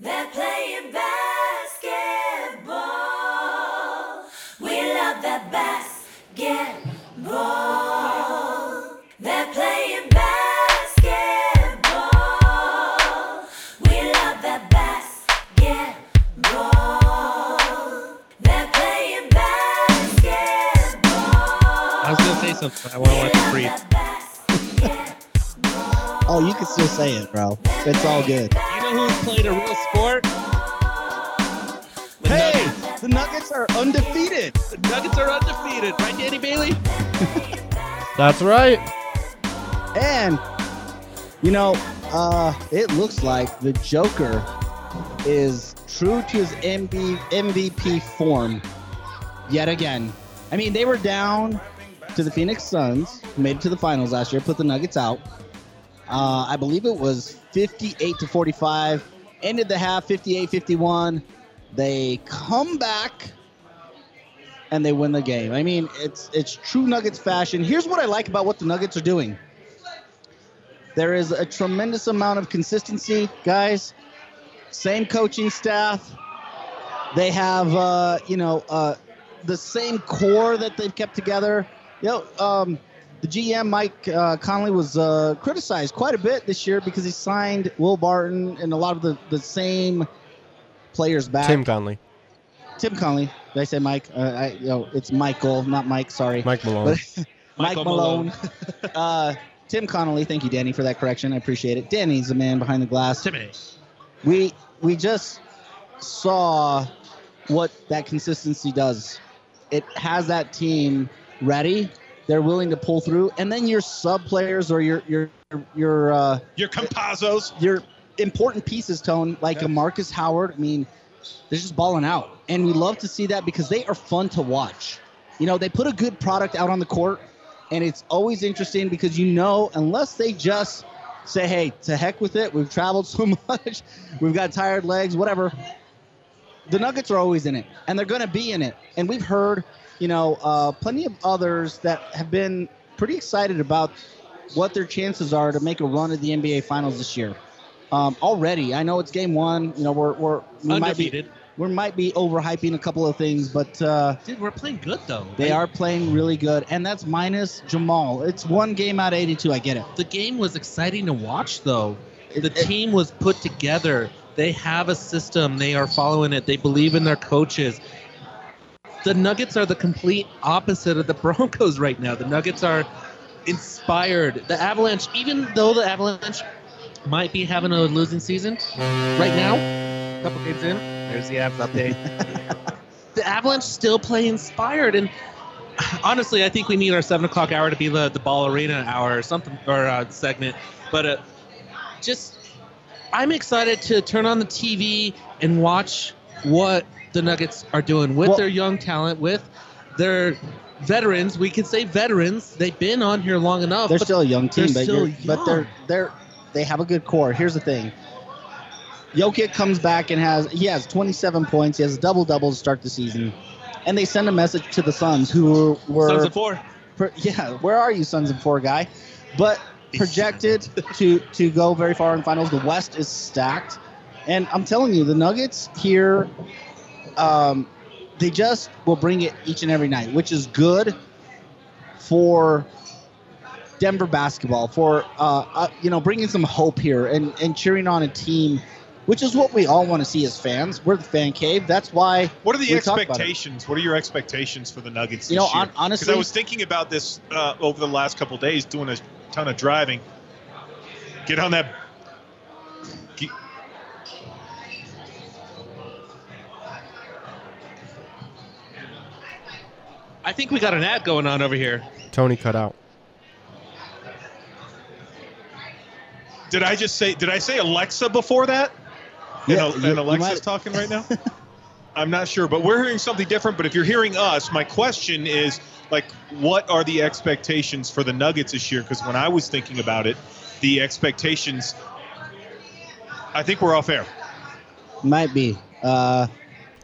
They're playing basketball. We love that basketball. They're playing basketball. We love that basketball. I want to let them breathe. Oh, you can still say it, bro. It's all good. You know who's played a real sport? Hey, the Nuggets are undefeated. Right, Danny Bailey? That's right. And, you know, it looks like the Joker is true to his MVP form yet again. I mean, they were down to the Phoenix Suns, made it to the finals last year, put the Nuggets out. I believe it was 58-45, ended the half 58-51. They come back and they win the game. I mean, it's true Nuggets fashion. Here's what I like about what the Nuggets are doing. There is a tremendous amount of consistency, guys. Same coaching staff. They have, the same core that they've kept together. The GM, Mike Conley, was criticized quite a bit this year because he signed Will Barton and a lot of the same players back. Tim Conley. Did I say Mike? It's Michael, not Mike. Sorry. Mike Malone. Mike Malone. Tim Connolly. Thank you, Danny, for that correction. I appreciate it. Danny's the man behind the glass. Timmy. We just saw what that consistency does. It has that team ready. They're willing to pull through, and then your sub players or your compassos, your important pieces, Tone, like a Markus Howard. I mean, they're just balling out, and we love to see that because they are fun to watch. You know, they put a good product out on the court, and it's always interesting because, you know, unless they just say, "Hey, to heck with it. We've traveled so much, we've got tired legs, whatever." The Nuggets are always in it, and they're going to be in it. And we've heard, plenty of others that have been pretty excited about what their chances are to make a run at the NBA Finals this year. Already, I know it's game one. You know, we undefeated. We might be overhyping a couple of things, but dude, we're playing good though. They are playing really good, and that's minus Jamal. It's one game out of 82. I get it. The game was exciting to watch, though. The team was put together. They have a system. They are following it. They believe in their coaches. The Nuggets are the complete opposite of the Broncos right now. The Nuggets are inspired. The Avalanche, even though the Avalanche might be having a losing season right now, a couple games in, there's the Avs update. The Avalanche still play inspired. And honestly, I think we need our 7 o'clock hour to be the Ball Arena hour or something, or segment. But I'm excited to turn on the TV and watch what the Nuggets are doing with their young talent, with their veterans. We can say veterans. They've been on here long enough. They're still a young team, but they have a good core. Here's the thing. Jokic comes back and he has 27 points. He has a double-double to start the season. And they send a message to the Suns, who were... Suns of four. Where are you, Suns of four guy? But... projected to go very far in finals. The West is stacked, and I'm telling you, the Nuggets here, they just will bring it each and every night, which is good for Denver basketball, for bringing some hope here and cheering on a team, which is what we all want to see as fans. We're the fan cave. That's why. What are the expectations? What are your expectations for the Nuggets this year? Honestly, because I was thinking about this over the last couple of days, doing a ton of driving. Get on that. I think we got an ad going on over here. Tony cut out. Did I say Alexa before that? And Alexa's talking right now? I'm not sure, but we're hearing something different. But if you're hearing us, my question is, like, what are the expectations for the Nuggets this year? Because when I was thinking about it, the expectations, I think we're off air. Might be.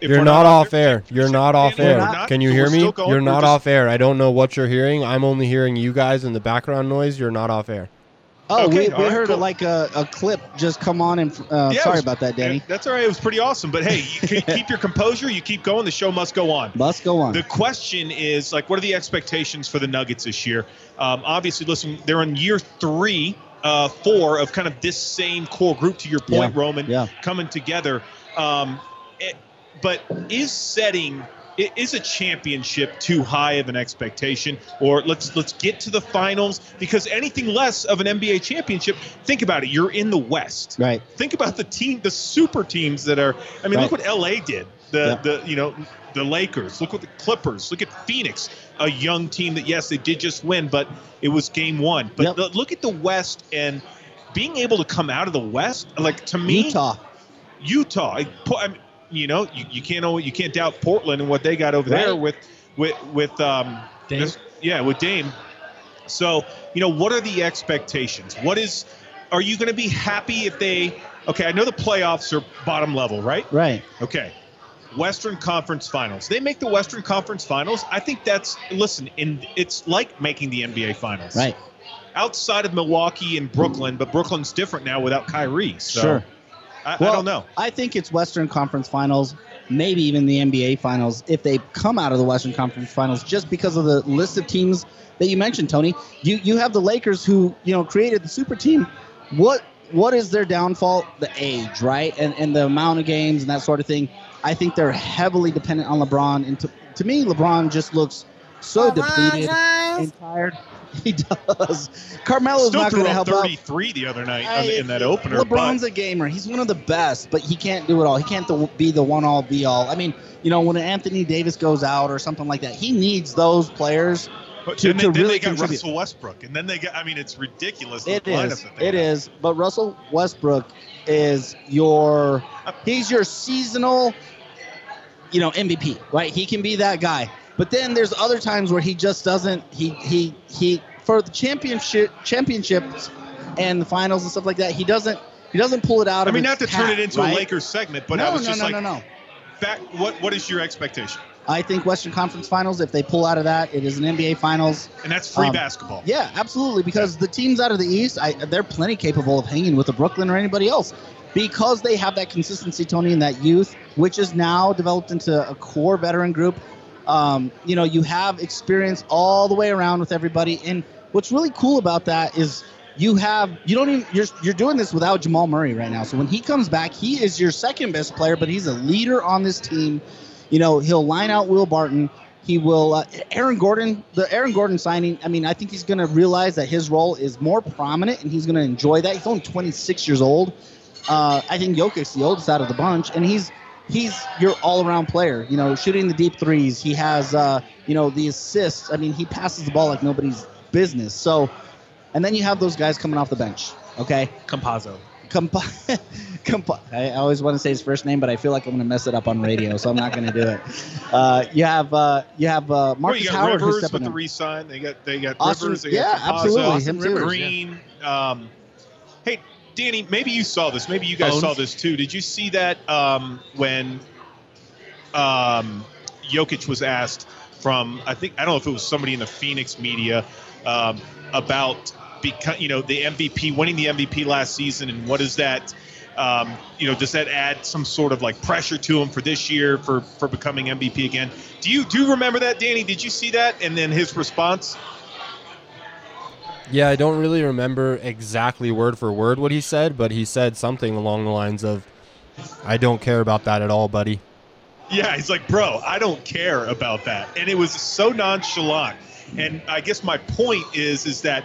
You're not off air. You're not off air. Can you hear me? You're not off air. I don't know what you're hearing. I'm only hearing you guys in the background noise. You're not off air. Oh, okay, we heard a clip just come on. And sorry about that, Danny. That's all right. It was pretty awesome. But, hey, you keep your composure. You keep going. The show must go on. Must go on. The question is, like, what are the expectations for the Nuggets this year? Obviously, listen, they're in year four of kind of this same core group, to your point, Roman, coming together. But is a championship too high of an expectation? Or let's get to the finals, because anything less of an NBA championship, think about it, you're in the West. Right. Think about the super teams that are – I mean, look what L.A. did, the Lakers. Look what the Clippers. Look at Phoenix, a young team that, yes, they did just win, but it was game one. But look at the West, and being able to come out of the West, like, to me – Utah. I mean, you can't doubt Portland and what they got over there with Dame. With Dame. So, what are the expectations? Are you going to be happy if I know the playoffs are bottom level, right? Right. Okay. Western Conference Finals. They make the Western Conference Finals. I think it's like making the NBA Finals. Right. Outside of Milwaukee and Brooklyn, but Brooklyn's different now without Kyrie. So. Sure. I don't know. I think it's Western Conference Finals, maybe even the NBA Finals, if they come out of the Western Conference Finals, just because of the list of teams that you mentioned, Tony. You have the Lakers, who created the super team. What is their downfall? The age, right, and the amount of games and that sort of thing. I think they're heavily dependent on LeBron, and to me, LeBron just looks so depleted and tired. He does. Carmelo's not going to help out. 33 the other night in that opener. LeBron's a gamer. He's one of the best, but he can't do it all. He can't be the one-all, be-all. I mean, when Anthony Davis goes out or something like that, he needs those players to really contribute. Then they got Russell Westbrook, and then they got – I mean, it's ridiculous. It is, but Russell Westbrook is he's your seasonal, MVP, right? He can be that guy. But then there's other times where he just doesn't. He for the championships and the finals and stuff like that. He doesn't pull it out. I mean, not to turn it into a Lakers segment, but I was just like, no. What is your expectation? I think Western Conference Finals. If they pull out of that, it is an NBA Finals, and that's free basketball. Yeah, absolutely. Because the teams out of the East, they're plenty capable of hanging with the Brooklyn or anybody else. Because they have that consistency, Tony, and that youth, which is now developed into a core veteran group. You have experience all the way around with everybody. And what's really cool about that is you're doing this without Jamal Murray right now. So when he comes back, he is your second best player, but he's a leader on this team. He'll line out Will Barton. He will, Aaron Gordon signing. I mean, I think he's going to realize that his role is more prominent and he's going to enjoy that. He's only 26 years old. I think Jokic's the oldest out of the bunch, and He's your all-around player, shooting the deep threes. He has, the assists. I mean, he passes the ball like nobody's business. So, and then you have those guys coming off the bench, okay? Campazzo. I always want to say his first name, but I feel like I'm going to mess it up on radio, so I'm not going to do it. You have Markus Howard. Rivers who's with the re-sign. They got Austin, Rivers. They got Campazzo, absolutely. Austin Rivers, Green. Yeah. Hey, Danny, maybe you saw this. Maybe you guys saw this too. Did you see that when Jokic was asked from, I don't know if it was somebody in the Phoenix media about the MVP, winning the MVP last season, and what is that? Does that add some sort of like pressure to him for this year for becoming MVP again? Do you remember that, Danny? Did you see that? And then his response. Yeah, I don't really remember exactly word for word what he said, but he said something along the lines of, I don't care about that at all, buddy. Yeah, he's like, bro, I don't care about that. And it was so nonchalant. And I guess my point is that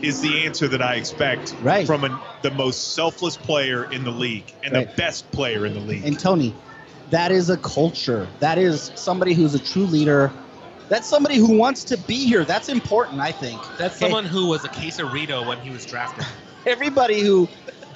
is the answer that I expect from the most selfless player in the league and the best player in the league. And Tony, that is a culture. That is somebody who's a true leader. That's somebody who wants to be here. That's important, I think. That's someone who was a quesarito when he was drafted. Everybody who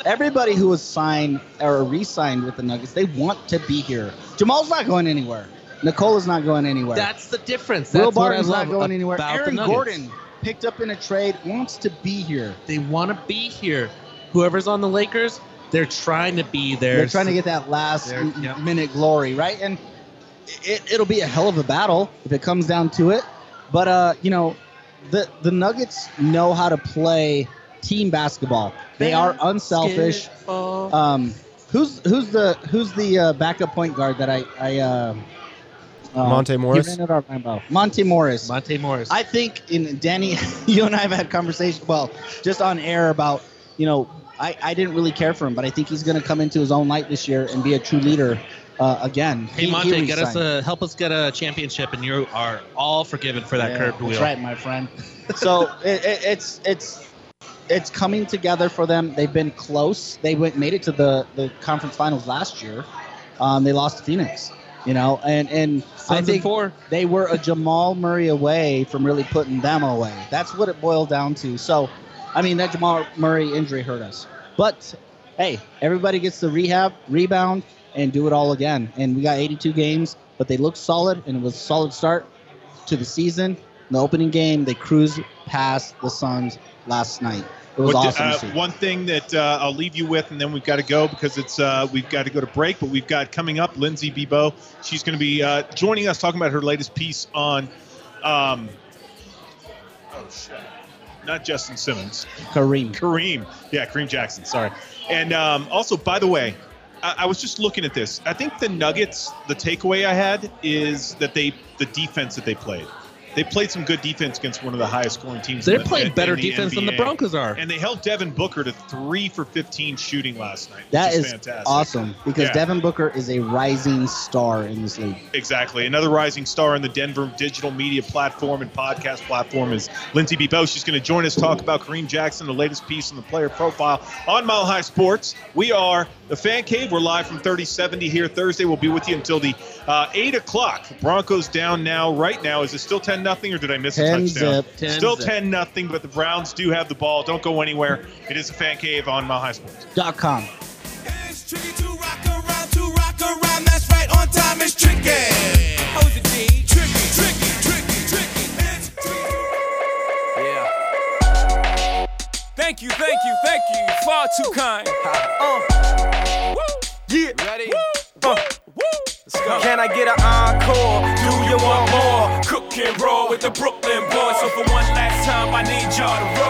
Everybody who was signed or re-signed with the Nuggets, they want to be here. Jamal's not going anywhere. Nikola's not going anywhere. That's the difference. That's Will Barton's not going anywhere. Aaron Gordon, picked up in a trade, wants to be here. They want to be here. Whoever's on the Lakers, they're trying to be there. They're trying to get that last minute glory, right? And it'll be a hell of a battle if it comes down to it. But, you know, the Nuggets know how to play team basketball. They are unselfish. Who's the backup point guard that Monte Morris? Monte Morris. I think, Danny, you and I have had conversations, well, just on air about, you know, I didn't really care for him, but I think he's going to come into his own light this year and be a true leader again. Hey, Monte, help us get a championship, and you are all forgiven for that curved wheel. That's right, my friend. So it's coming together for them. They've been close. They made it to the conference finals last year. They lost to Phoenix. You know, and I think they were a Jamal Murray away from really putting them away. That's what it boiled down to. So, I mean, that Jamal Murray injury hurt us. But, hey, everybody gets the rehab, rebound, and do it all again. And we got 82 games, but they looked solid, and it was a solid start to the season. In the opening game, they cruised past the Suns last night. It was awesome. One thing that I'll leave you with, and then we've got to go because we've got to go to break, but we've got coming up Lindsay Bebout. She's going to be joining us talking about her latest piece on not Justin Simmons. Kareem. Yeah, Kareem Jackson. Sorry. And also, by the way, I was just looking at this. I think the Nuggets, the takeaway I had is that the defense that they played. They played some good defense against one of the highest-scoring teams. They're playing better defense than the Broncos are. And they held Devin Booker to 3 for 15 shooting last night. That is fantastic. Awesome because Devin Booker is a rising star in this league. Exactly. Another rising star in the Denver digital media platform and podcast platform is Lindsay Bebout. She's going to join us, talk about Kareem Jackson, the latest piece on the player profile on Mile High Sports. We are the Fan Cave. We're live from 3070 here Thursday. We'll be with you until the 8 o'clock. Broncos down now. Right now, is it still 10-0 or did I miss a touchdown? Still 10-0, but the Browns do have the ball. Don't go anywhere. It is a Fan Cave on MileHighSports.com. It's tricky to rock around, that's right on time, it's tricky. How's it be? Tricky. It's tricky. Yeah. Thank you. You're far too kind. Yeah. Ready? Can I get an encore? Do you want more? Cook and roll with the Brooklyn boys. So for one last time, I need y'all to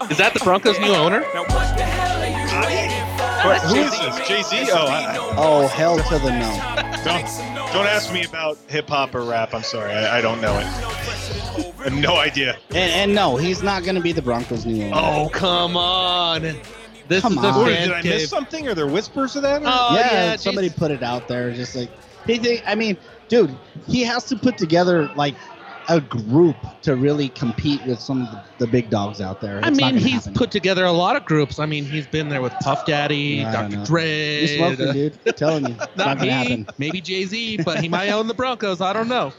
roll. Is that the Broncos' new owner? Now what the hell are you waiting for? Who is this? Jay-Z? Oh, hell to the no. Don't ask me about hip-hop or rap. I'm sorry. I don't know it. I have no idea. And no, he's not going to be the Broncos' new owner. Oh, come on. Did I miss something? Are there whispers of that? Somebody put it out there. Just like he has to put together like a group to really compete with some of the big dogs out there. Put together a lot of groups. I mean, he's been there with Puff Daddy, Dr. Dre. You're smoking, dude. I'm telling you, it's not gonna happen. Maybe Jay-Z, but he might own the Broncos. I don't know.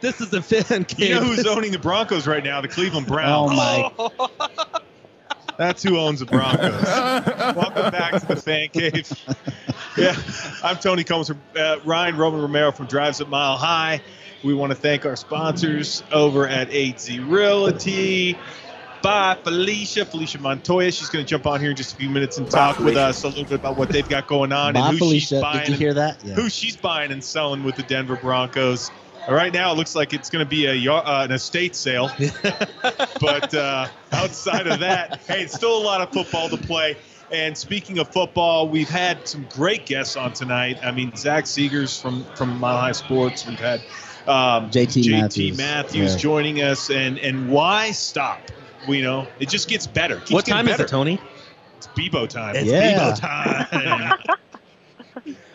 This is the Fan Cave. You know who's owning the Broncos right now? The Cleveland Browns. Oh my. That's who owns the Broncos. Welcome back to the Fan Cave. Yeah, I'm Tony Combs from Ryan Roman Romero from Drives at Mile High. We want to thank our sponsors over at 8Z Realty. By Felicia Montoya. She's going to jump on here in just a few minutes and talk with us a little bit about what they've got going on and who she's buying. Did you hear that? Yeah. Who she's buying and selling with the Denver Broncos. Right now, it looks like it's going to be an estate sale. But outside of that, hey, it's still a lot of football to play. And speaking of football, we've had some great guests on tonight. I mean, Zach Seegers from Mile High Sports. We've had JT Matthews joining us. And why stop? You know, it just gets better. What time is it, Tony? It's Bebout time. It's Bebout time.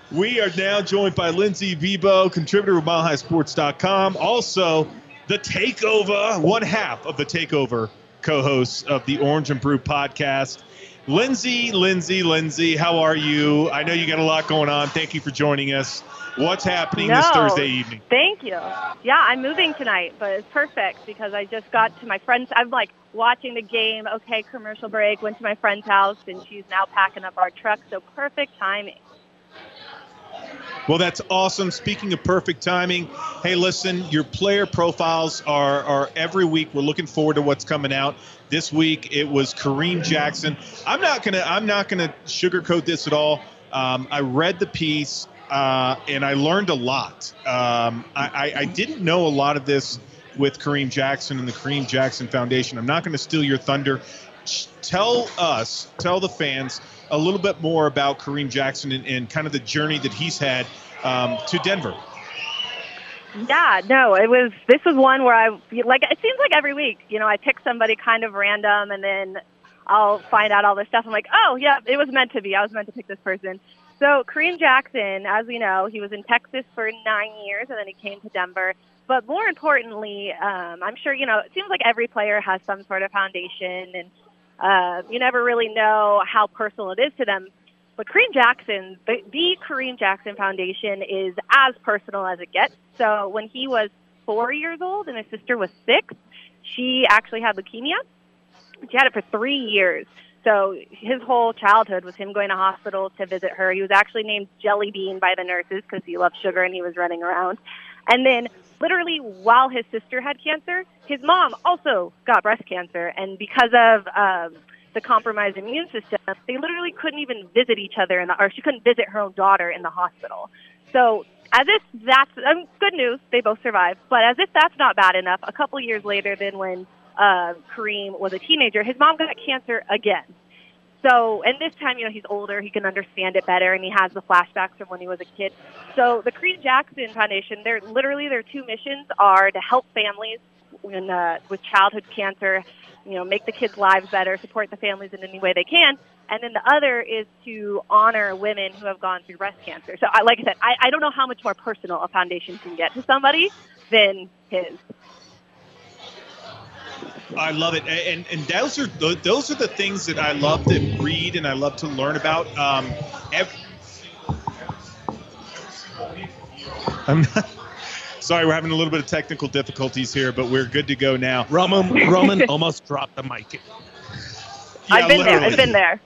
We are now joined by Lindsay Bebout, contributor of MileHighSports.com. Also, the takeover, one half of the takeover co-hosts of the Orange and Brew podcast. Lindsay, how are you? I know you got a lot going on. Thank you for joining us. What's happening this Thursday evening? Thank you. Yeah, I'm moving tonight, but it's perfect because I just got to my friend's. I'm like watching the game. Okay, commercial break. Went to my friend's house, and she's now packing up our truck. So perfect timing. Well, that's awesome. Speaking of perfect timing, hey, listen, your player profiles are every week. We're looking forward to what's coming out. This week it was Kareem Jackson. I'm not gonna sugarcoat this at all. I read the piece and I learned a lot. I didn't know a lot of this with Kareem Jackson and the Kareem Jackson Foundation. I'm not going to steal your thunder. Tell the fans a little bit more about Kareem Jackson and kind of the journey that he's had to Denver. Yeah, no, this was one where it seems like every week, you know, I pick somebody kind of random and then I'll find out all this stuff. I'm like, oh yeah, it was meant to be. I was meant to pick this person. So Kareem Jackson, as we know, he was in Texas for 9 years and then he came to Denver. But more importantly, I'm sure, you know, it seems like every player has some sort of foundation and, you never really know how personal it is to them. But Kareem Jackson, the Kareem Jackson Foundation is as personal as it gets. So when he was 4 years old and his sister was 6, she actually had leukemia. She had it for 3 years. So his whole childhood was him going to hospitals to visit her. He was actually named Jelly Bean by the nurses because he loved sugar and he was running around. And then literally while his sister had cancer, his mom also got breast cancer. And because of the compromised immune system, they literally couldn't even visit each other, or she couldn't visit her own daughter in the hospital. So as if that's good news, they both survived. But as if that's not bad enough, a couple years later than when Kareem was a teenager, his mom got cancer again. So, and this time, you know, he's older, he can understand it better, and he has the flashbacks from when he was a kid. So the Kareem Jackson Foundation, their two missions are to help families with childhood cancer, you know, make the kids' lives better, support the families in any way they can. And then the other is to honor women who have gone through breast cancer. So, like I said, I don't know how much more personal a foundation can get to somebody than his. I love it, and those are the things that I love to read and I love to learn about. Sorry, we're having a little bit of technical difficulties here, but we're good to go now. Roman almost dropped the mic. Yeah, I've been there.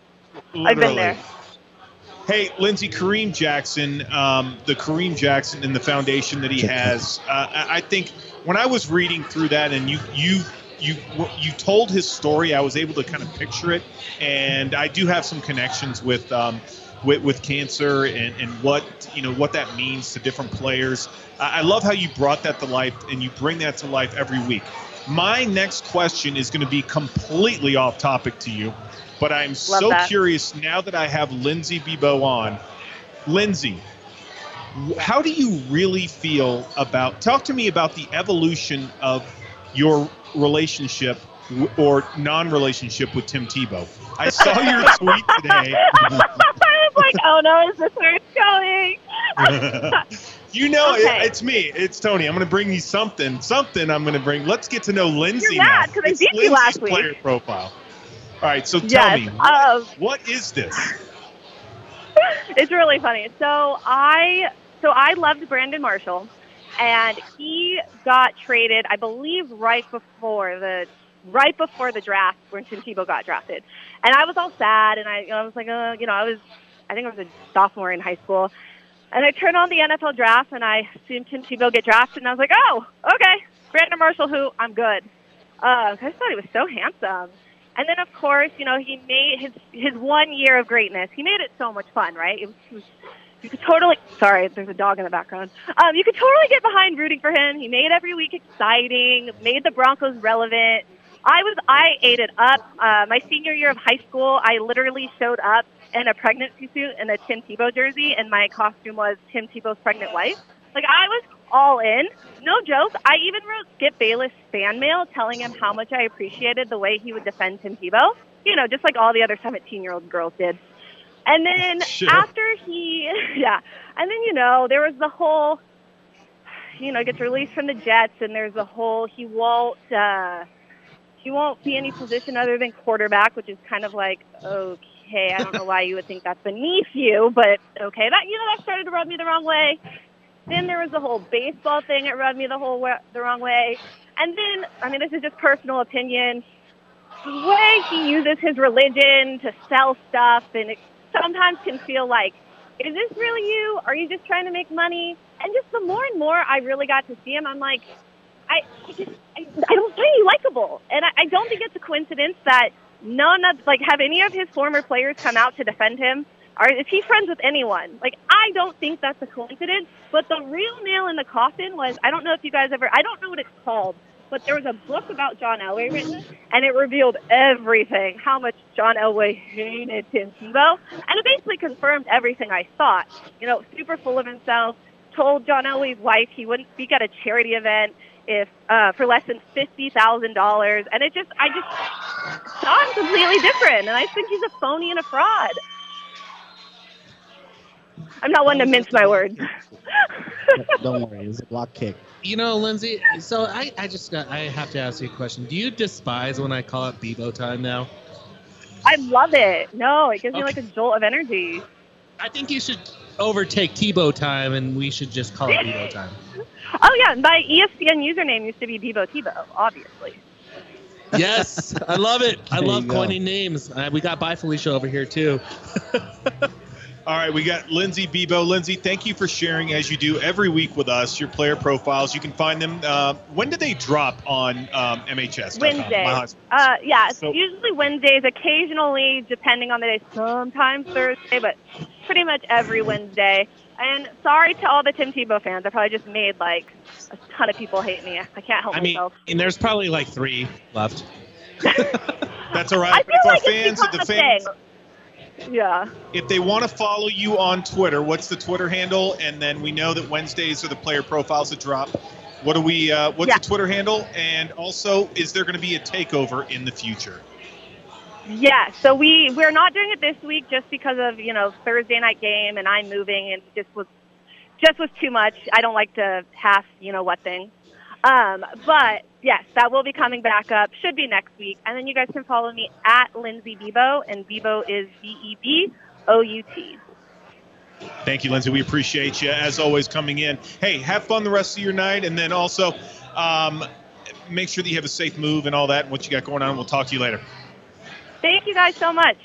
Hey, Lindsay, Kareem Jackson, the Kareem Jackson and the foundation that he has. I think when I was reading through that, and you told his story, I was able to kind of picture it, and I do have some connections with cancer and what that means to different players. I love how you brought that to life, and you bring that to life every week. My next question is going to be completely off topic to you, but I'm so curious now that I have Lindsay Bebout on. Lindsay, how do you really feel talk to me about the evolution of your relationship or non-relationship with Tim Tebow. I saw your tweet today. I was like, oh no, is this where it's going? You know, okay. It's me. It's Tony. I'm going to bring you something I'm going to bring. Let's get to know Lindsay now. You're mad because I beat you last week. Player profile. All right, so tell me, what is this? It's really funny. So I loved Brandon Marshall. And he got traded, I believe, right before the draft when Tim Tebow got drafted. And I was all sad, and I was like, I think I was a sophomore in high school. And I turned on the NFL draft, and I seen Tim Tebow get drafted, and I was like, oh, okay, Brandon Marshall, who I'm good. I just thought he was so handsome. And then, of course, you know, he made his 1 year of greatness. He made it so much fun, right? You could totally, sorry, there's a dog in the background. You could totally get behind rooting for him. He made every week exciting, made the Broncos relevant. I ate it up. My senior year of high school, I literally showed up in a pregnancy suit and a Tim Tebow jersey, and my costume was Tim Tebow's pregnant wife. Like, I was all in. No joke. I even wrote Skip Bayless fan mail telling him how much I appreciated the way he would defend Tim Tebow, you know, just like all the other 17-year-old girls did. And then you know, there was the whole, you know, gets released from the Jets, and there's the whole he won't be any position other than quarterback, which is kind of like, okay, okay, I don't know why you would think that's beneath you, but okay. That, you know, that started to rub me the wrong way. Then there was the whole baseball thing. It rubbed me the wrong way. And then, I mean, this is just personal opinion, the way he uses his religion to sell stuff, and it sometimes can feel like, is this really you? Are you just trying to make money? And just the more and more I really got to see him, I'm like, I don't find you likable. And I don't think it's a coincidence that none of, like, have any of his former players come out to defend him? Or is he friends with anyone? Like, I don't think that's a coincidence. But the real nail in the coffin was, I don't know if you guys ever, I don't know what it's called, but there was a book about John Elway written, and it revealed everything, how much John Elway hated Tim Tebow. And it basically confirmed everything I thought. You know, super full of himself, told John Elway's wife he wouldn't speak at a charity event if for less than $50,000. And it just, I just saw him completely different. And I think he's a phony and a fraud. I'm not one to mince my words. Don't worry, it's a block kick. You know, Lindsay, so I have to ask you a question. Do you despise when I call it Bebo time now? I love it. No, it gives me like a jolt of energy. I think you should overtake Tebow time, and we should just call it Bebo time. Oh, yeah. My ESPN username used to be Bebo Tebow, obviously. Yes, I love it. I love coining names. We got Bye Felicia over here, too. All right, we got Lindsay Bebout. Lindsay, thank you for sharing, as you do every week with us, your player profiles. You can find them. When do they drop on MHS? Wednesday. Yeah, so, usually Wednesdays, occasionally, depending on the day, sometimes Thursday, but pretty much every Wednesday. And sorry to all the Tim Tebow fans. I probably just made, like, a ton of people hate me. I can't help myself. I mean, there's probably, like, 3 left. That's all right. I feel it's like our fans, it's the fans. Thing. Yeah. If they want to follow you on Twitter, what's the Twitter handle? And then we know that Wednesdays are the player profiles that drop. What do we? What's the Twitter handle? And also, is there going to be a takeover in the future? Yeah. So we're not doing it this week just because of, you know, Thursday night game and I'm moving, and just was too much. I don't like to half, you know what thing. But yes, that will be coming back up. Should be next week. And then you guys can follow me at Lindsay Bebout, and Bebout is Bebout. Thank you, Lindsay. We appreciate you, as always, coming in. Hey, have fun the rest of your night, and then also make sure that you have a safe move and all that and what you got going on. We'll talk to you later. Thank you guys so much.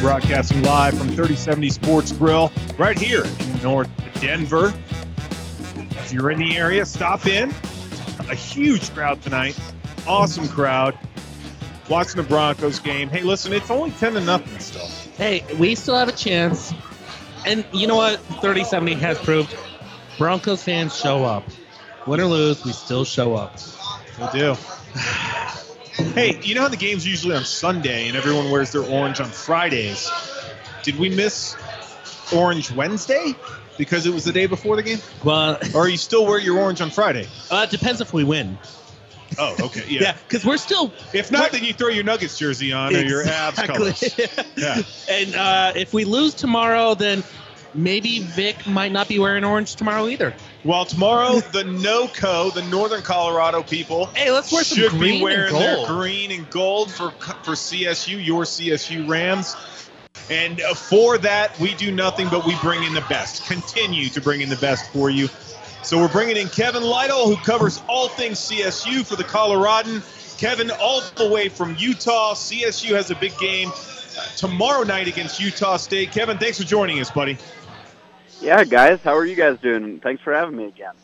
Broadcasting live from 3070 Sports Grill right here in North Denver. If you're in the area, stop in. A huge crowd tonight. Awesome crowd. Watching the Broncos game. Hey, listen, it's only 10-0 still. Hey, we still have a chance. And you know what? 3070 has proved Broncos fans show up. Win or lose, we still show up. We do. Hey, you know how the game's usually on Sunday and everyone wears their orange on Fridays? Did we miss Orange Wednesday because it was the day before the game? Well, or you still wear your orange on Friday? It depends if we win. Oh, okay. Yeah. Yeah, because we're still... If not, then you throw your Nuggets jersey on or your Avs colors. Yeah. And if we lose tomorrow, then maybe Vic might not be wearing orange tomorrow either. Well, tomorrow, the NoCo, the Northern Colorado people, hey, let's wear some should green be wearing and gold. Their green and gold for CSU, your CSU Rams. And for that, we do nothing but we bring in the best. Continue to bring in the best for you. So we're bringing in Kevin Lytle, who covers all things CSU for the Coloradoan. Kevin, all the way from Utah. CSU has a big game tomorrow night against Utah State. Kevin, thanks for joining us, buddy. Yeah, guys, how are you guys doing? Thanks for having me again.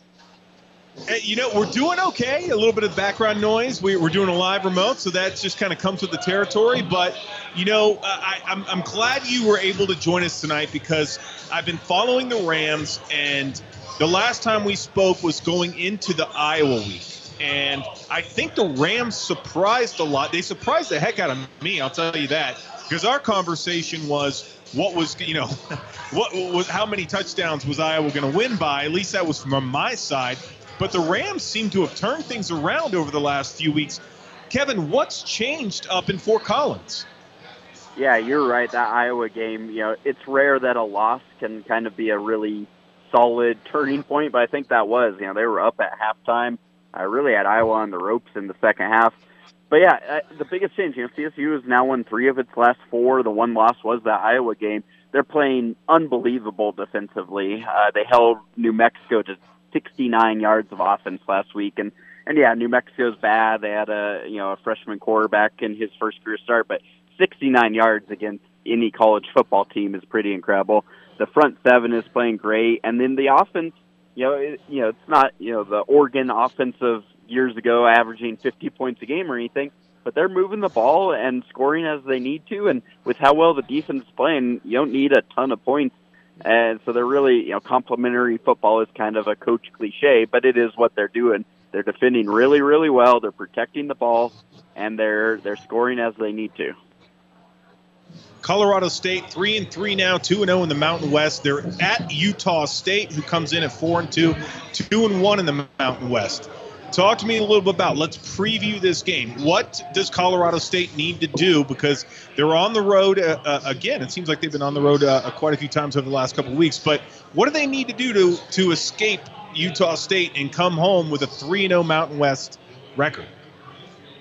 Hey, you know, we're doing okay. A little bit of background noise. We're doing a live remote, so that just kind of comes with the territory. But, you know, I'm glad you were able to join us tonight because I've been following the Rams, and the last time we spoke was going into the Iowa week. And I think the Rams surprised a lot. They surprised the heck out of me, I'll tell you that, because our conversation was, what was, you know, what was, how many touchdowns was Iowa going to win by? At least that was from my side. But the Rams seem to have turned things around over the last few weeks. Kevin, what's changed up in Fort Collins? Yeah, you're right. That Iowa game, you know, it's rare that a loss can kind of be a really solid turning point. But I think that was, you know, they were up at halftime. I really had Iowa on the ropes in the second half. But, yeah, the biggest change, you know, CSU has now won 3 of its last 4. The one loss was that Iowa game. They're playing unbelievable defensively. They held New Mexico to 69 yards of offense last week. And yeah, New Mexico's bad. They had a freshman quarterback in his first career start. But 69 yards against any college football team is pretty incredible. The front seven is playing great. And then the offense, you know, it's not, you know, the Oregon offensive years ago averaging 50 points a game or anything, but they're moving the ball and scoring as they need to, and with how well the defense is playing, you don't need a ton of points. And so they're really, you know, complimentary football is kind of a coach cliche, but it is what they're doing. They're defending really, really well, they're protecting the ball, and they're scoring as they need to. Colorado State 3-3 now, 2-0 in the Mountain West. They're at Utah State, who comes in at 4-2, 2-1 in the Mountain West. Talk to me a little bit about, let's preview this game. What does Colorado State need to do? Because they're on the road again. It seems like they've been on the road quite a few times over the last couple of weeks. But what do they need to do to escape Utah State and come home with a 3-0 Mountain West record?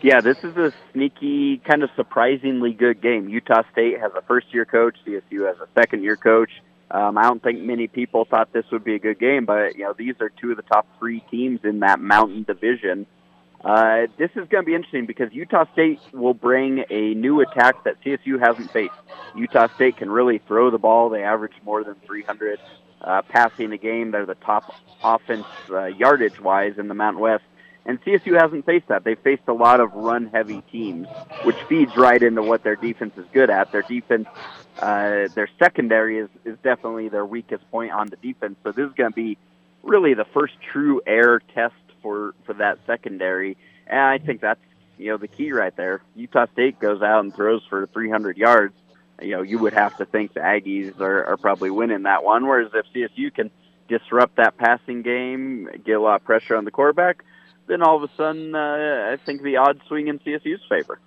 Yeah, this is a sneaky, kind of surprisingly good game. Utah State has a first-year coach. CSU has a second-year coach. I don't think many people thought this would be a good game, but, you know, these are two of the top three teams in that Mountain Division. This is going to be interesting because Utah State will bring a new attack that CSU hasn't faced. Utah State can really throw the ball. They average more than 300 passing a game. They're the top offense yardage-wise in the Mountain West. And CSU hasn't faced that. They've faced a lot of run-heavy teams, which feeds right into what their defense is good at. Their defense, their secondary is definitely their weakest point on the defense. So this is going to be really the first true air test for that secondary. And I think that's, you know, the key right there. Utah State goes out and throws for 300 yards. you know, you would have to think the Aggies are probably winning that one. Whereas if CSU can disrupt that passing game, get a lot of pressure on the quarterback, then all of a sudden I think the odds swing in CSU's favor.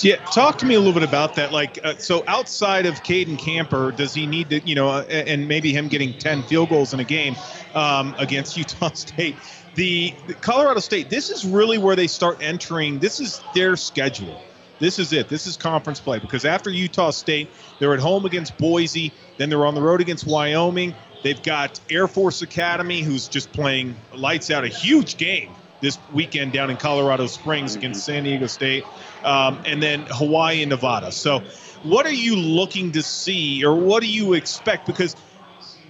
Yeah, talk to me a little bit about that. Like, so outside of Caden Camper, does he need to, you know, and maybe him getting 10 field goals in a game against Utah State, the Colorado State, this is really where they start entering. This is their schedule. This is it. This is conference play, because after Utah State, they're at home against Boise. Then they're on the road against Wyoming. They've got Air Force Academy, who's just playing lights out, a huge game this weekend down in Colorado Springs against San Diego State, and then Hawaii and Nevada. So what are you looking to see, or what do you expect? Because,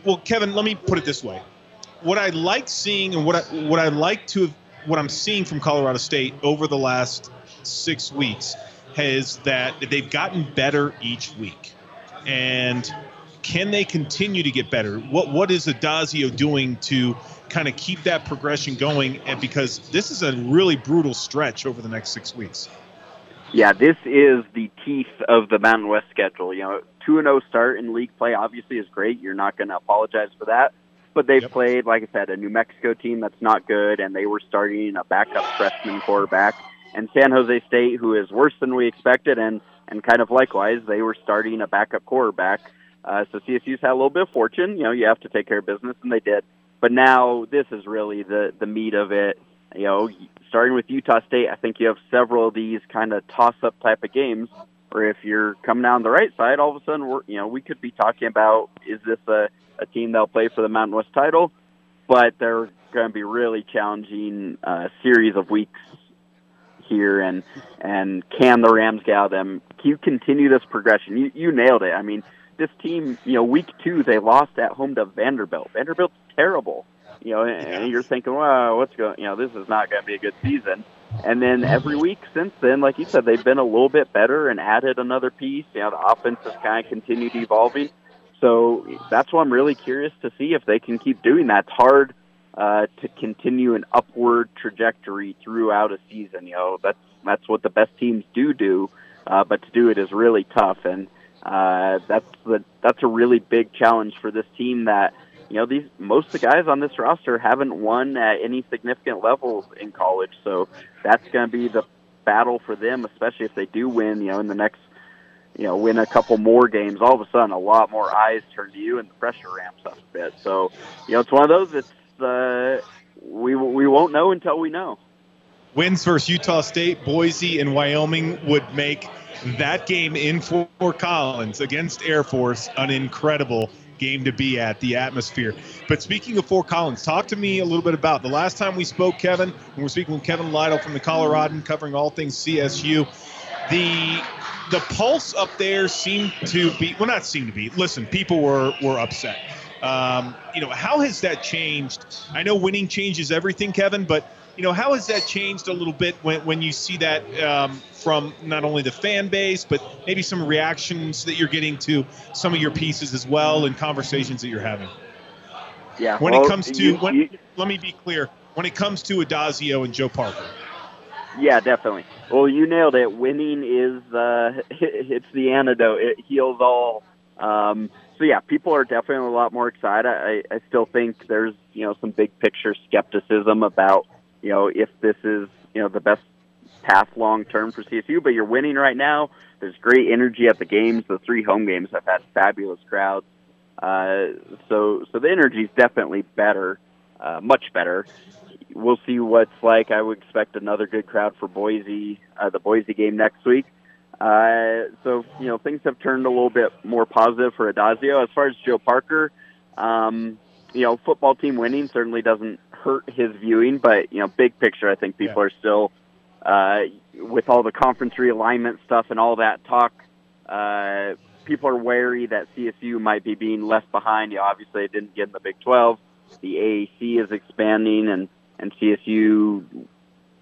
well, Kevin, let me put it this way. What I like seeing and what I'm seeing from Colorado State over the last 6 weeks is that they've gotten better each week. And can they continue to get better? What is Addazio doing to kind of keep that progression going, and because this is a really brutal stretch over the next 6 weeks? Yeah, this is the teeth of the Mountain West schedule. You know, 2-0 start in league play obviously is great. You're not going to apologize for that. But they've played, like I said, a New Mexico team that's not good, and they were starting a backup freshman quarterback. And San Jose State, who is worse than we expected, and kind of likewise, they were starting a backup quarterback. So CSU's had a little bit of fortune. You know, you have to take care of business, and they did. But now this is really the meat of it. You know, starting with Utah State, I think you have several of these kind of toss-up type of games where if you're coming down the right side, all of a sudden, we could be talking about, is this a team that'll play for the Mountain West title? But they're going to be really challenging series of weeks here, and can the Rams get out of them? Can you continue this progression? You nailed it. I mean, this team, you know, week 2, they lost at home to Vanderbilt. Vanderbilt's terrible. You know, and you're thinking, wow, this is not going to be a good season. And then every week since then, like you said, they've been a little bit better and added another piece. You know, the offense has kind of continued evolving. So that's why I'm really curious to see if they can keep doing that. It's hard to continue an upward trajectory throughout a season. You know, that's what the best teams do, but to do it is really tough. And that's a really big challenge for this team that, you know, most of the guys on this roster haven't won at any significant level in college. So that's going to be the battle for them, especially if they do win, you know, in the next, you know, win a couple more games. All of a sudden, a lot more eyes turn to you and the pressure ramps up a bit. So, you know, it's one of those that's we won't know until we know. Wins versus Utah State, Boise, and Wyoming would make that game in Fort Collins against Air Force an incredible game to be at, the atmosphere. But speaking of Fort Collins, talk to me a little bit about the last time we spoke, Kevin, and we're speaking with Kevin Lytle from the Coloradoan covering all things CSU. The pulse up there seemed to be, well, not seemed to be, listen, people were upset. You know, how has that changed? I know winning changes everything, Kevin, but, you know, how has that changed a little bit when you see that from not only the fan base, but maybe some reactions that you're getting to some of your pieces as well and conversations that you're having? Yeah. When it comes to, let me be clear, when it comes to Addazio and Joe Parker. Yeah, definitely. Well, you nailed it. Winning is it's the antidote. It heals all. So, yeah, people are definitely a lot more excited. I still think there's, you know, some big picture skepticism about, you know, if this is, you know, the best path long term for CSU, but you're winning right now. There's great energy at the games. The 3 home games have had fabulous crowds. So the energy's definitely better, much better. We'll see what's like. I would expect another good crowd for Boise, the Boise game next week. So, you know, things have turned a little bit more positive for Addazio. As far as Joe Parker, you know, football team winning certainly doesn't hurt his viewing, but, you know, big picture, I think people are still, with all the conference realignment stuff and all that talk, people are wary that CSU might be being left behind. You know, obviously, they didn't get in the Big 12. The AAC is expanding, and CSU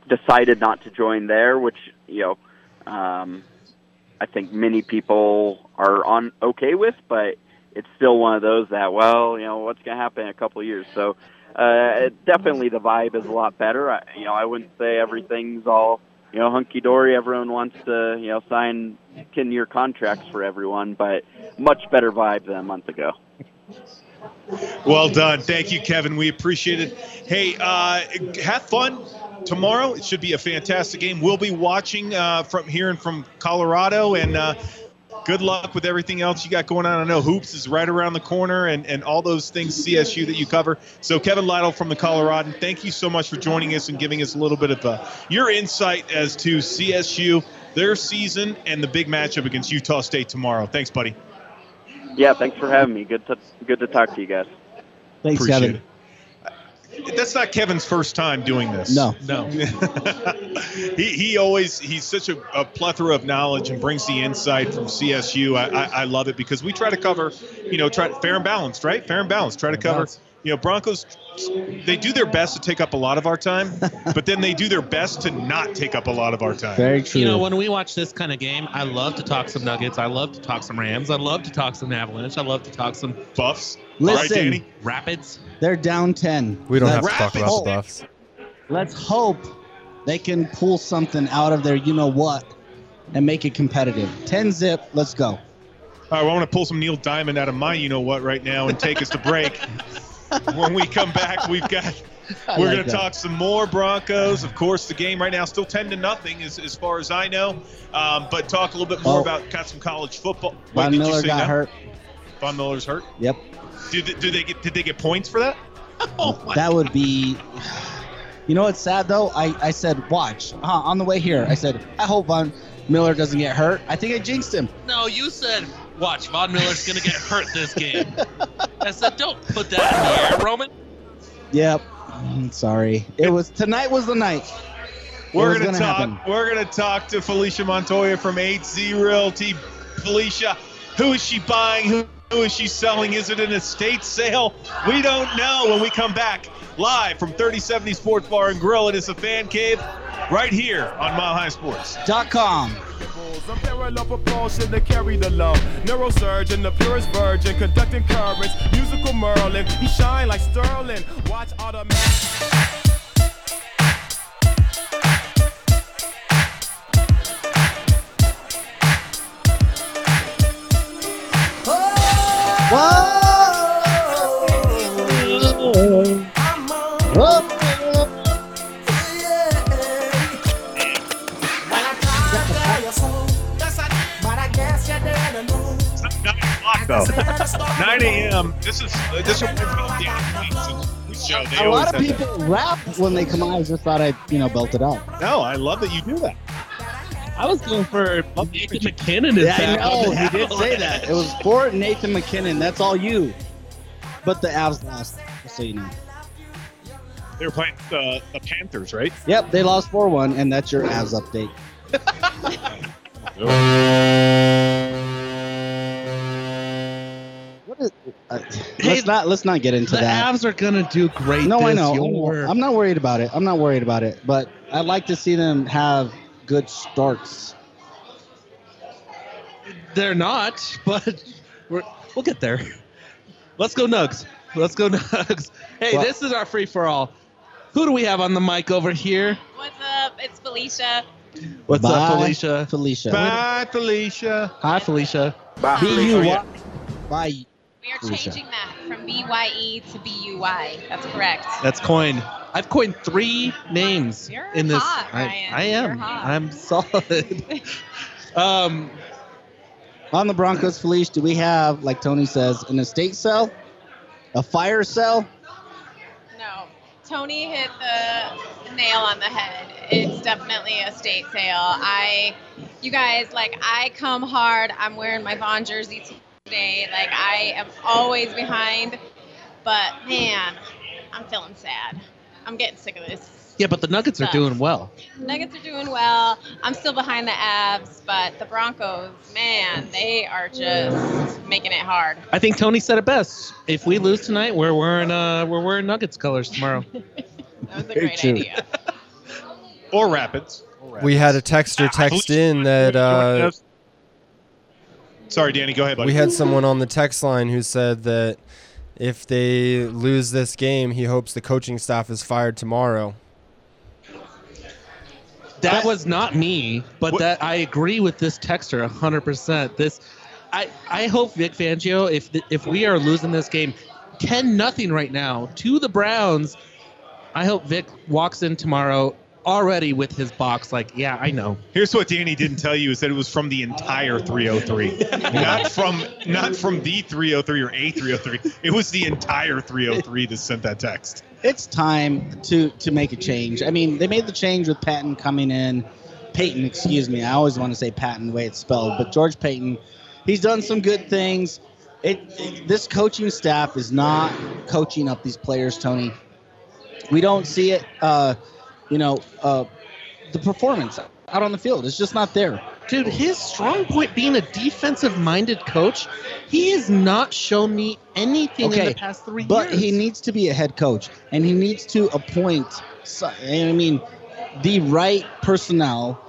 decided not to join there, which, you know, I think many people are okay with, but it's still one of those that, well, you know, what's going to happen in a couple of years? So definitely the vibe is a lot better. I wouldn't say everything's all, you know, hunky-dory. Everyone wants to, you know, sign 10-year contracts for everyone, but much better vibe than a month ago. Well done. Thank you, Kevin. We appreciate it. Hey, have fun tomorrow. It should be a fantastic game. We'll be watching from here and from Colorado, and good luck with everything else you got going on. I know hoops is right around the corner and all those things, CSU, that you cover. So Kevin Lytle from the Coloradoan, thank you so much for joining us and giving us a little bit of your insight as to CSU, their season, and the big matchup against Utah State tomorrow. Thanks, buddy. Yeah, thanks for having me. Good to talk to you guys. Thanks, appreciate Kevin. It. That's not Kevin's first time doing this. No. He's such a plethora of knowledge and brings the insight from CSU. I love it because we try to cover, you know, fair and balanced, right? Fair and balanced. Try to cover, you know, Broncos. They do their best to take up a lot of our time, but then they do their best to not take up a lot of our time. Very true. You know, when we watch this kind of game, I love to talk some Nuggets. I love to talk some Rams. I love to talk some Avalanche. I love to talk some Buffs. Listen, all right, Danny. Rapids. They're down 10. We don't have to talk about the Buffs. Let's hope they can pull something out of their you-know-what and make it competitive. 10-zip. Let's go. All right, well, I want to pull some Neil Diamond out of my you-know-what right now and take us to break. When we come back, we're going to talk some more Broncos. Of course, the game right now still 10-0, as far as I know. But talk a little bit more about some college football. Von Miller got hurt. Von Miller's hurt. Yep. Did they get points for that? Oh, that would be. You know what's sad though? I said watch on the way here. I said I hope Von Miller doesn't get hurt. I think I jinxed him. No, you said. Watch, Von Miller's going to get hurt this game. I said, don't put that in the air, Roman. Yep. I'm sorry. Tonight was the night. We're going to talk to Felicia Montoya from 8Z Realty. Felicia, who is she buying? Who is she selling? Is it an estate sale? We don't know. When we come back live from 3070 Sports Bar and Grill, it is a fan cave right here on MileHighSports.com. Unparalleled propulsion to carry the love. Neurosurgeon, the purest virgin, conducting currents, musical Merlin. He shine like Sterling. Watch automatic. Whoa! Whoa! Though. 9 a.m. This is the show. A lot of people rap when they come on. I just thought I'd belt it out. No, I love that you do that. I was going for Nathan McKinnon. Yeah, I know. You did say that. It was for Nathan McKinnon. That's all you. But the Avs lost, just so you know. They were playing the Panthers, right? Yep, they lost 4-1, and that's your Avs update. Let's not get into that. The Avs are gonna do great. No, I know. I'm not worried about it. But I'd like to see them have good starts. They're not, but we'll get there. Let's go Nugs. Hey, this is our free for all. Who do we have on the mic over here? What's up? It's Felicia. What's up, Felicia? Bye, Felicia. Hi, Felicia. Bye, Felicia. Bye. We are changing that from BYE to BUY. That's correct. That's coined. I've coined 3 names. You're in this. Hot, Ryan. I am. You're hot. I'm solid. On the Broncos, Felicia, do we have, like Tony says, an estate sale? A fire sale? No. Tony hit the nail on the head. It's definitely an estate sale. You guys, I come hard. I'm wearing my Vaughn jersey today, I am always behind, but man, I'm feeling sad. I'm getting sick of this. Yeah, but the Nuggets are doing well. I'm still behind the Avs, but the Broncos, man, they are just making it hard. I think Tony said it best. If we lose tonight, we're wearing Nuggets colors tomorrow. That was a great idea. Or Rapids. We had a texter text in that. Sorry, Danny, go ahead, buddy. We had someone on the text line who said that if they lose this game, he hopes the coaching staff is fired tomorrow. That was not me, but that I agree with this texter 100%. I hope Vic Fangio, if we are losing this game 10-0 right now to the Browns, I hope Vic walks in tomorrow already with his box like, yeah, I know. Here's what Danny didn't tell you is that it was from the entire 303. not from the 303 or a 303. It was the entire 303 that sent that text. It's time to make a change. I mean, they made the change with Peyton. I always want to say Paton the way it's spelled, but George Paton, he's done some good things. This coaching staff is not coaching up these players, Tony. We don't see it. The performance out on the field is just not there. Dude, his strong point being a defensive-minded coach, he has not shown me anything in the past 3 years. But he needs to be a head coach, and he needs to appoint, the right personnel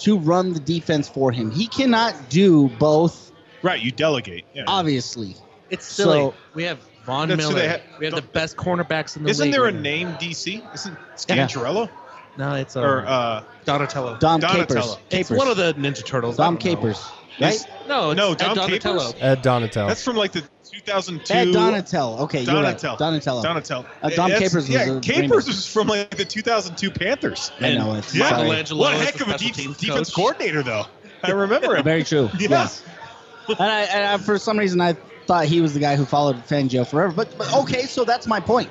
to run the defense for him. He cannot do both. Right, you delegate. Yeah. Obviously. It's silly. So, we have Von Miller. We have the best cornerbacks in the league. Isn't there a name, DC? Isn't Scangarello? Yeah. No, it's Donatello. Dom Capers. It's one of the Ninja Turtles. Dom Capers. Right? Ed Donatello. That's from like the 2002. Ed Donatello. Okay, Donatello. Dom Capers was Capers was from like the 2002 Panthers. I know it. Yeah. What a heck of a defense coordinator, though. I remember him. Very true. Yes. Yeah. And for some reason, I thought he was the guy who followed Fangio forever. But okay, so that's my point.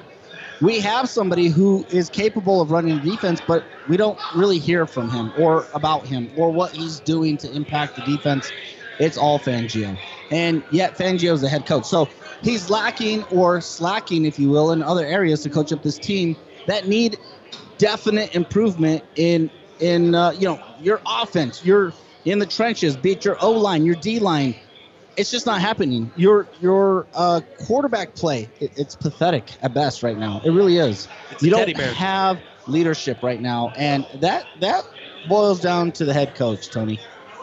We have somebody who is capable of running defense, but we don't really hear from him or about him or what he's doing to impact the defense. It's all Fangio. And yet Fangio is the head coach. So he's lacking or slacking, if you will, in other areas to coach up this team that need definite improvement in your offense. You're in the trenches, be it your O-line, your D-line. It's just not happening. Your quarterback play, it's pathetic at best right now. It really is. You don't have leadership right now, and that boils down to the head coach, Tony.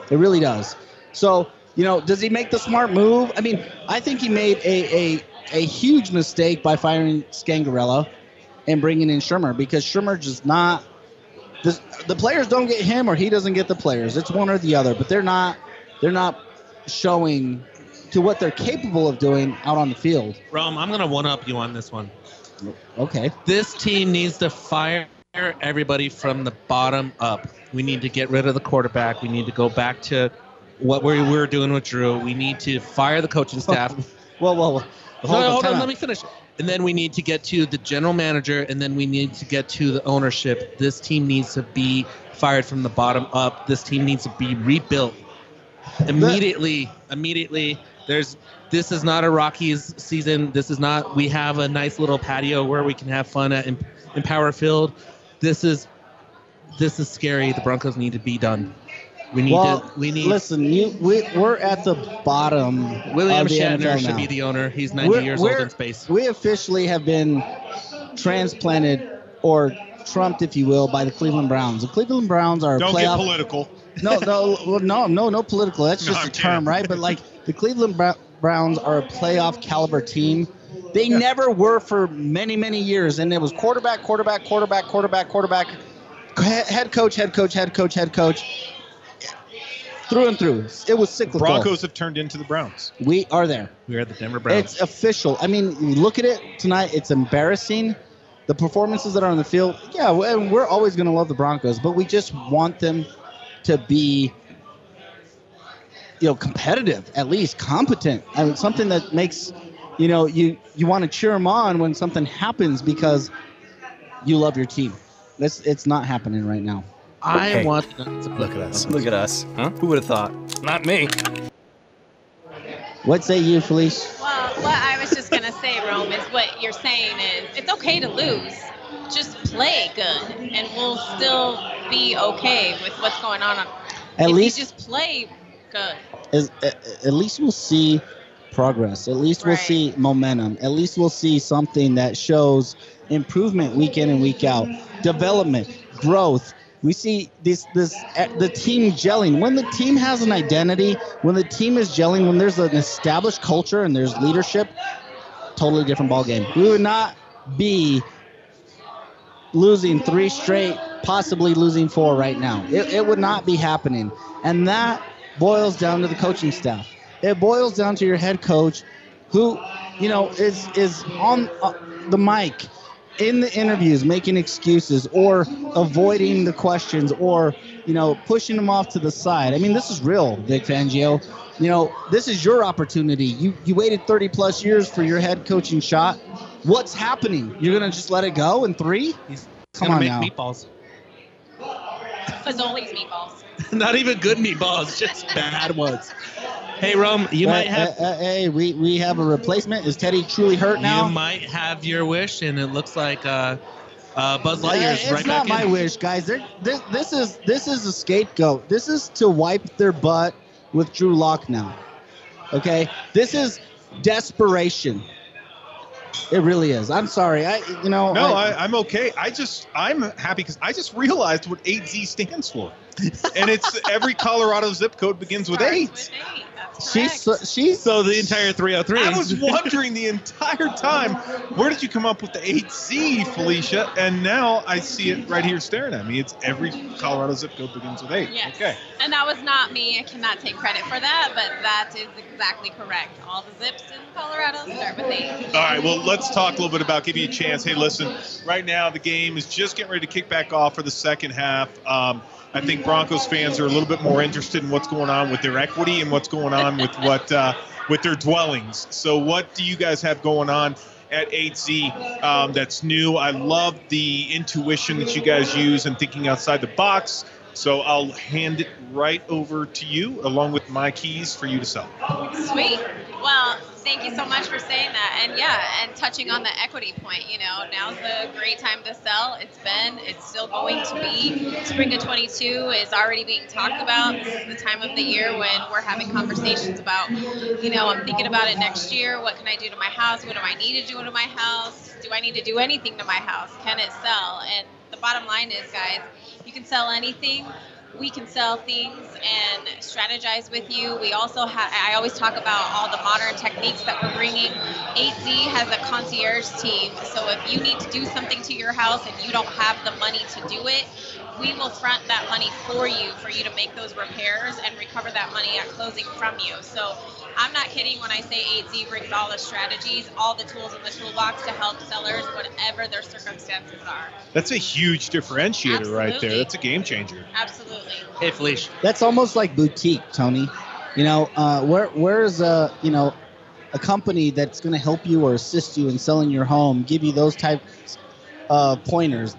It really does. So, does he make the smart move? I mean, I think he made a huge mistake by firing Scangarello and bringing in Shurmur, because Shurmur just not – the players don't get him or he doesn't get the players. It's one or the other, but they're not – showing to what they're capable of doing out on the field. Rome, I'm going to one-up you on this one. Okay. This team needs to fire everybody from the bottom up. We need to get rid of the quarterback. We need to go back to what we were doing with Drew. We need to fire the coaching staff. Well. Hold on. Let me finish. And then we need to get to the general manager, and then we need to get to the ownership. This team needs to be fired from the bottom up. This team needs to be rebuilt. Immediately. This is not a Rockies season. This is not. We have a nice little patio where we can have fun at in Power Field. This is scary. The Broncos need to be done. We need. Listen, we're at the bottom. William Shatner should be the owner. He's 90 years old in space. We officially have been transplanted or trumped, if you will, by the Cleveland Browns. The Cleveland Browns are don't get political. No, political. That's just a term, right? But like the Cleveland Browns are a playoff caliber team. They never were for many, many years. And it was quarterback, head coach. Through and through. It was cyclical. Broncos have turned into the Browns. We are there. We are the Denver Browns. It's official. I mean, look at it tonight. It's embarrassing. The performances that are on the field. Yeah, we're always going to love the Broncos, but we just want them to be, competitive, at least competent. I mean, something that makes, you want to cheer them on when something happens because you love your team. It's not happening right now. Look at us. Look at us. Huh? Who would have thought? Not me. What say you, Felice? Well, what I was just going to say, Rome, is what you're saying is it's okay to lose. Just play good, and we'll still be okay with what's going on. At least just play good. At least we'll see progress. At least we'll see momentum. At least we'll see something that shows improvement week in and week out. Development, growth. We see the team gelling. When the team has an identity, when the team is gelling, when there's an established culture and there's leadership, totally different ball game. We would not be losing 3 straight possibly losing four right now. It would not be happening. And that boils down to the coaching staff. It boils down to your head coach who, you know, is on the mic in the interviews making excuses or avoiding the questions or, you know, pushing them off to the side. I mean, this is real, Vic Fangio. You know, this is your opportunity. You waited 30-plus years for your head coaching shot. What's happening? You're going to just let it go in three? He's going to make now. Meatballs. Fazoli's meatballs. Not even good meatballs, just bad ones. Hey, Rome, you might have... hey, we have a replacement. Is Teddy truly hurt now? You might have your wish, and it looks like Buzz Lightyear's right back in. It's not my wish, guys. This is a scapegoat. This is to wipe their butt with Drew Lock now. Okay? This is desperation. It really is. I'm sorry. I'm okay. I'm happy because I just realized what 8Z stands for. And it's every Colorado zip code begins with 8. So the entire 303. I was wondering the entire time, where did you come up with the 8Z, Felicia? And now I see it right here staring at me. It's every Colorado zip code begins with 8. Yes. Okay. And that was not me. I cannot take credit for that, but that is exactly correct. All the zips in Colorado start with 8. All right. Well, let's talk a little bit about give you a chance. Hey, listen, right now the game is just getting ready to kick back off for the second half. I think Broncos fans are a little bit more interested in what's going on with their equity and what's going on with with their dwellings. So what do you guys have going on at 8Z that's new? I love the intuition that you guys use and thinking outside the box. So I'll hand it right over to you along with my keys for you to sell. Sweet. Well, thank you so much for saying that. And touching on the equity point, you know, now's the great time to sell. It's still going to be. Spring of 22 is already being talked about. This is the time of the year when we're having conversations about, you know, I'm thinking about it next year. What can I do to my house? What do I need to do to my house? Do I need to do anything to my house? Can it sell? And the bottom line is, guys, you can sell anything. We can sell things and strategize with you. We also have, I always talk about all the modern techniques that we're bringing. 8Z has a concierge team. So if you need to do something to your house and you don't have the money to do it, we will front that money for you to make those repairs and recover that money at closing from you. So I'm not kidding when I say 8Z brings all the strategies, all the tools in the toolbox to help sellers, whatever their circumstances are. That's a huge differentiator. Absolutely. Right there. That's a game changer. Absolutely. Hey, Felicia. That's almost like boutique, Tony. You know, where is a company that's going to help you or assist you in selling your home, give you those types of pointers,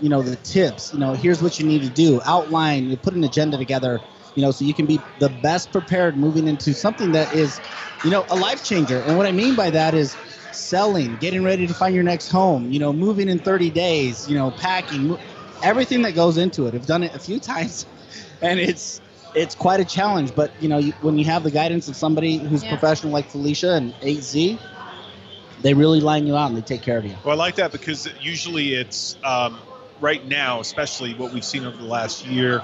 you know, the tips, you know, here's what you need to do, outline, you put an agenda together, you know, so you can be the best prepared moving into something that is, you know, a life changer. And what I mean by that is selling, getting ready to find your next home, you know, moving in 30 days, you know, packing, everything that goes into it. I've done it a few times and it's quite a challenge. But, you know, when you have the guidance of somebody who's professional like Felicia and 8Z, they really line you out and they take care of you. Well, I like that because usually it's right now, especially what we've seen over the last year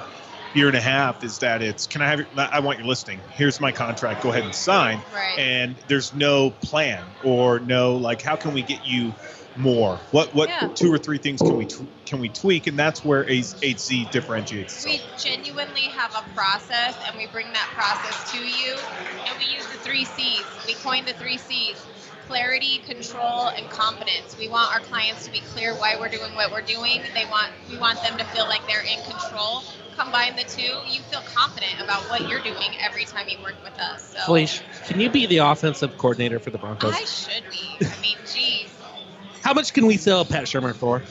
and a half, is that it's, can I have I want your listing. Here's my contract. Go ahead and sign. Right. And there's no plan or no, like, how can we get you more? What two or three things can we tweak? And that's where 8Z differentiates. We genuinely have a process and we bring that process to you. And we use the 3 C's. We coined the 3 C's. Clarity, control, and confidence. We want our clients to be clear why we're doing what we're doing. We want them to feel like they're in control. Combine the two, you feel confident about what you're doing every time you work with us. So. Felicia, can you be the offensive coordinator for the Broncos? I should be. I mean, geez. How much can we sell Pat Shurmur for?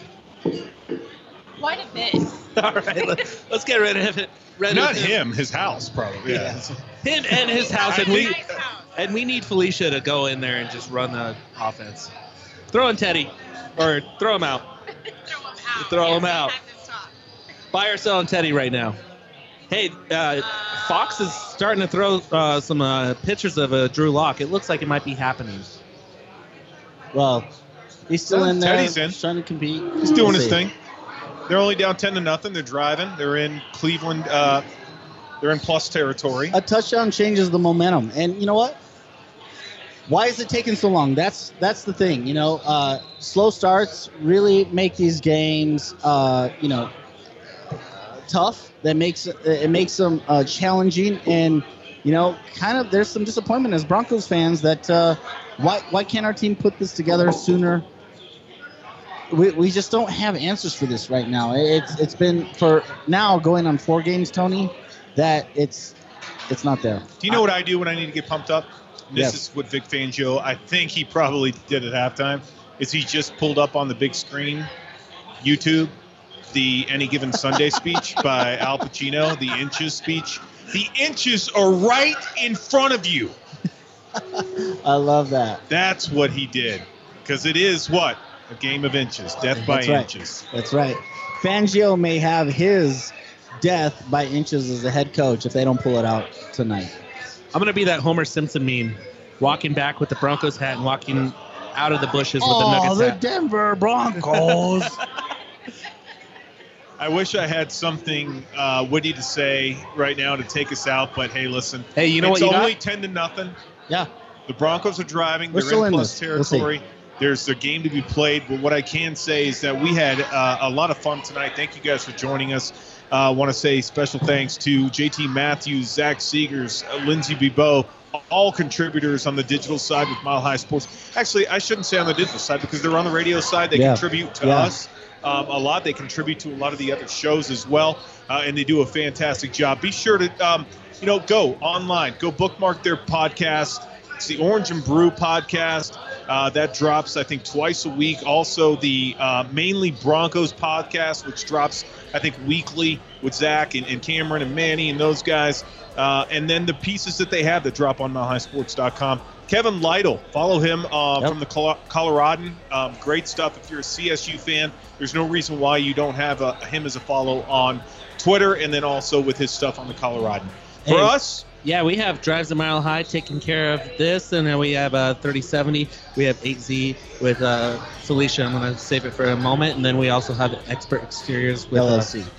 Quite a bit. All right, let's get rid of it. Not him, his house, probably. Yeah. Him and his house, and we. Nice house. And we need Felicia to go in there and just run the offense. Throw in Teddy. Or throw him out. Throw him out. Buy or selling Teddy right now. Hey, Fox is starting to throw some pictures of Drew Lock. It looks like it might be happening. Well, he's still in there. Teddy's in. Trying to compete. He's doing his thing. They're only down 10-0. They're driving. They're in Cleveland. They're in plus territory. A touchdown changes the momentum. And you know what? Why is it taking so long? That's the thing, you know. Slow starts really make these games, you know, tough. That makes it them challenging, and you know, kind of there's some disappointment as Broncos fans that why can't our team put this together sooner? We just don't have answers for this right now. It's been for now going on 4 games, Tony, that it's not there. Do you know what I do when I need to get pumped up? This is what Vic Fangio, I think he probably did at halftime, is he just pulled up on the big screen, YouTube, the Any Given Sunday speech by Al Pacino, the inches speech. The inches are right in front of you. I love that. That's what he did, because it is what? A game of inches, death by inches. That's right. Fangio may have his death by inches as the head coach if they don't pull it out tonight. I'm going to be that Homer Simpson meme, walking back with the Broncos hat and walking out of the bushes with the Nuggets hat. Oh, the Denver Broncos. I wish I had something witty to say right now to take us out, but hey, listen. Hey, you know what? It's only 10-0. Yeah. The Broncos are driving. They're in plus territory. There's a game to be played, but what I can say is that we had a lot of fun tonight. Thank you guys for joining us. I want to say special thanks to JT Matthews, Zach Seegers, Lindsay Bebout, all contributors on the digital side with Mile High Sports. Actually, I shouldn't say on the digital side because they're on the radio side. They contribute to us a lot. They contribute to a lot of the other shows as well, and they do a fantastic job. Be sure to go online. Go bookmark their podcast. It's the Orange and Brew podcast. That drops, I think, twice a week. Also, the Mainly Broncos podcast, which drops, I think, weekly with Zach and Cameron and Manny and those guys. And then the pieces that they have that drop on MileHighSports.com. Kevin Lytle, follow him from the Coloradoan. Great stuff. If you're a CSU fan, there's no reason why you don't have him as a follow on Twitter, and then also with his stuff on the Coloradoan. For us... Yeah, we have Drives a Mile High taking care of this, and then we have 3070. We have 8Z with Felicia. I'm going to save it for a moment, and then we also have Expert Exteriors with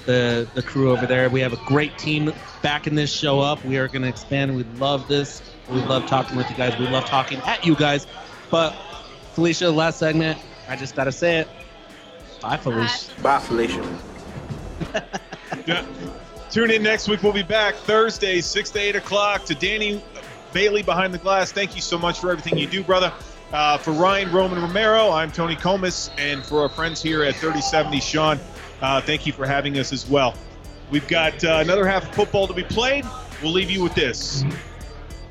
the crew over there. We have a great team backing this show up. We are going to expand. We love this. We love talking with you guys. We love talking at you guys. But, Felicia, last segment, I just got to say it. Bye, Felicia. Bye, Felicia. Yeah. Tune in next week. We'll be back Thursday, 6 to 8 o'clock, to Danny Bailey behind the glass. Thank you so much for everything you do, brother. For Ryan Roman Romero, I'm Tony Comas. And for our friends here at 3070, Sean, thank you for having us as well. We've got another half of football to be played. We'll leave you with this.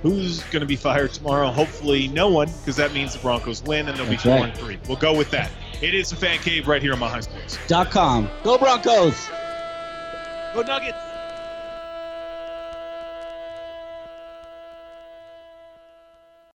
Who's going to be fired tomorrow? Hopefully no one, because that means the Broncos win, and they'll be 4-3. We'll go with that. It is the Fan Cave right here on MileHighSports.com. Go Broncos! Go Nuggets!